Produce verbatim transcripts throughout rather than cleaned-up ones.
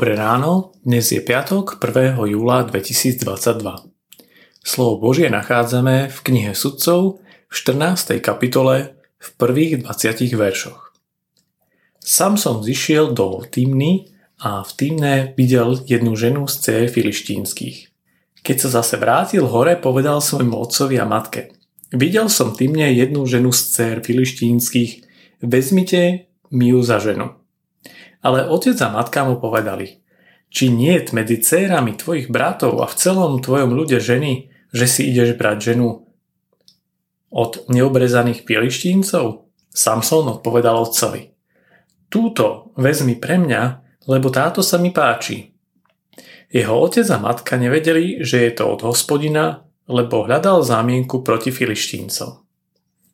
Dobré ráno, dnes je piatok prvého júla dvetisícdvadsaťdva. Slovo Božie nachádzame v knihe Sudcov v štrnástej kapitole v prvých dvadsiatich veršoch. Samson zišiel do Timny a v Timne videl jednu ženu z cier filištínskych. Keď sa zase vrátil hore, povedal svojmu otcovi a matke: Videl som v Timne jednu ženu z cier filištínskych, vezmite mi ju za ženu. Ale otec a matka mu povedali: Či niet medzi dcérami tvojich bratov a v celom tvojom ľude ženy, že si ideš brať ženu od neobrezaných filištíncov? Samson odpovedal otcovi: Túto vezmi pre mňa, lebo táto sa mi páči. Jeho otec a matka nevedeli, že je to od Hospodina, lebo hľadal zámienku proti filištíncom.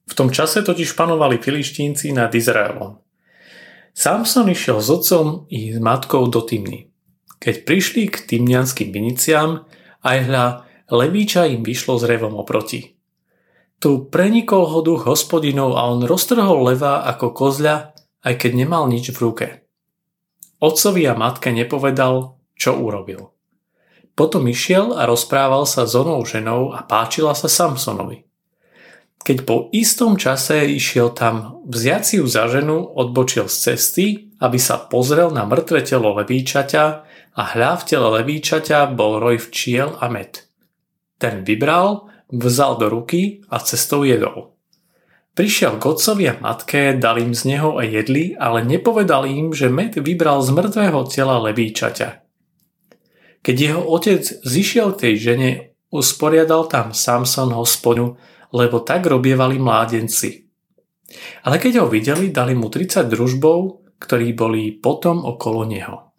V tom čase totiž panovali filištínci nad Izraelom. Samson išiel s otcom i s matkou do Timny. Keď prišli k timňanským viniciam, aj hľa, levíča im vyšlo s revom oproti. Tu prenikol ho duch Hospodinov a on roztrhol leva ako kozľa, aj keď nemal nič v ruke. Otcovi a matke nepovedal, čo urobil. Potom išiel a rozprával sa s onou ženou a páčila sa Samsonovi. Keď po istom čase išiel tam vziať si ju za ženu, odbočil z cesty, aby sa pozrel na mŕtve telo levíčaťa a hľa v tele levíčaťa bol roj včiel a med. Ten vybral, vzal do ruky a cestou jedol. Prišiel k otcovi a matke, dal im z neho a jedli, ale nepovedal im, že med vybral z mŕtvého tela levíčaťa. Keď jeho otec zišiel k tej žene, usporiadal tam Samson hospodinu, lebo tak robievali mládenci. Ale keď ho videli, dali mu tridsať družbov, ktorí boli potom okolo neho.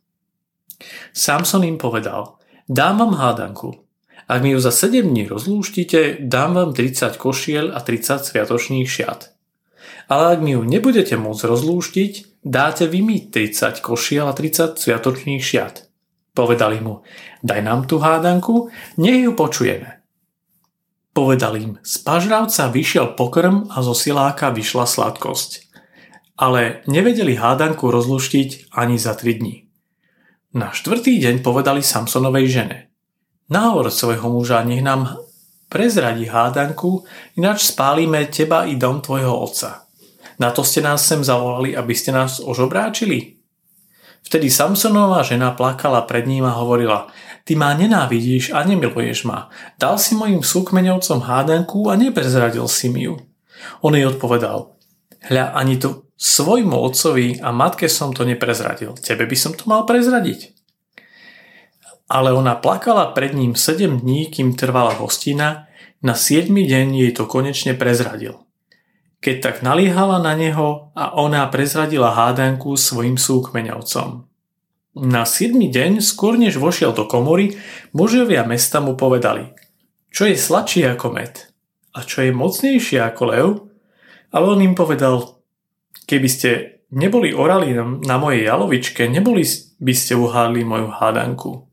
Samson im povedal: Dám vám hádanku. Ak mi ju za sedem dní rozlúštite, dám vám tridsať košiel a tridsať sviatočných šiat. Ale ak mi ju nebudete môcť rozlúštiť, dáte vy mi tridsať košiel a tridsať sviatočných šiat. Povedali mu: Daj nám tú hádanku, nech ju počujeme. Povedal im: Z pažravca vyšiel pokrm a zo siláka vyšla sladkosť. Ale nevedeli hádanku rozluštiť ani za tri dní. Na štvrtý deň povedali Samsonovej žene: Nahovor svojho muža, nech nám prezradí hádanku, ináč spálime teba i dom tvojho otca. Na to ste nás sem zavolali, aby ste nás ožobráčili? Vtedy Samsonová žena plakala pred ním a hovorila: Ty ma nenávidíš a nemiluješ ma. Dal si mojim súkmeňovcom hádanku a neprezradil si mi ju. On jej odpovedal: Hľa, ani to svojmu otcovi a matke som to neprezradil. Tebe by som to mal prezradiť. Ale ona plakala pred ním sedem dní, kým trvala hostina. Na siedmy deň jej to konečne prezradil. Keď tak naliehala na neho a ona prezradila hádanku svojim súkmeňovcom. Na siedmy deň, skôr než vošiel do komory, mužovia mesta mu povedali: Čo je sladšie ako med? A čo je mocnejšie ako lev? Ale on im povedal: Keby ste neboli orali na mojej jalovičke, neboli by ste uhádli moju hádanku.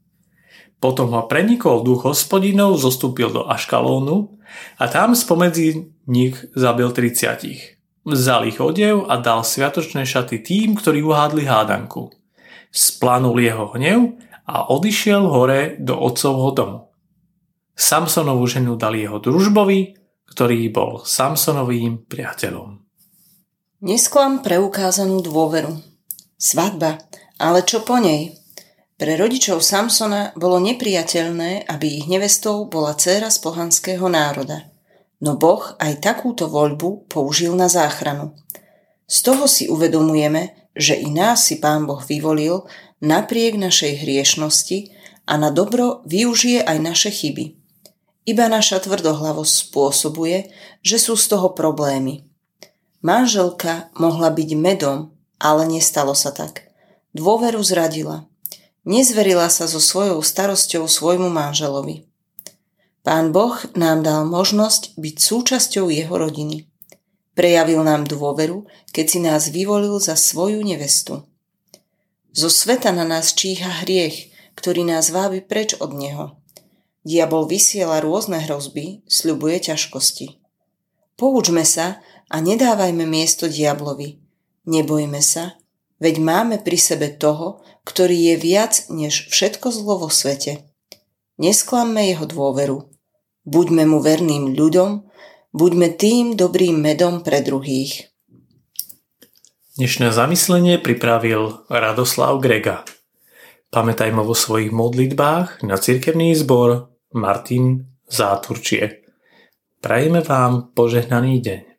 Potom ho prenikol duch Hospodinov, zostúpil do Aškalónu a tam spomedzi nich zabil tridsiatich. Vzal ich odev a dal sviatočné šaty tým, ktorí uhádli hádanku. Splanul jeho hnev a odišiel hore do otcovho domu. Samsonovu ženu dali jeho družbovi, ktorý bol Samsonovým priateľom. Nesklam preukázanú dôveru. Svadba, ale čo po nej? Pre rodičov Samsona bolo nepriateľné, aby ich nevestou bola dcéra z pohanského národa. No Boh aj takúto voľbu použil na záchranu. Z toho si uvedomujeme, že i nás si Pán Boh vyvolil napriek našej hriešnosti a na dobro využije aj naše chyby. Iba naša tvrdohlavosť spôsobuje, že sú z toho problémy. Manželka mohla byť medom, ale nestalo sa tak. Dôveru zradila. Nezverila sa so svojou starosťou svojmu manželovi. Pán Boh nám dal možnosť byť súčasťou jeho rodiny. Prejavil nám dôveru, keď si nás vyvolil za svoju nevestu. Zo sveta na nás číha hriech, ktorý nás vábi preč od neho. Diabol vysiela rôzne hrozby, sľubuje ťažkosti. Poučme sa a nedávajme miesto diablovi. Nebojme sa, veď máme pri sebe toho, ktorý je viac než všetko zlo vo svete. Nesklamme jeho dôveru. Buďme mu verným ľuďom, buďme tým dobrým medom pre druhých. Dnešné zamyslenie pripravil Radoslav Grega. Pamätajme vo svojich modlitbách na cirkevný zbor Martin Záturčie. Prajeme vám požehnaný deň.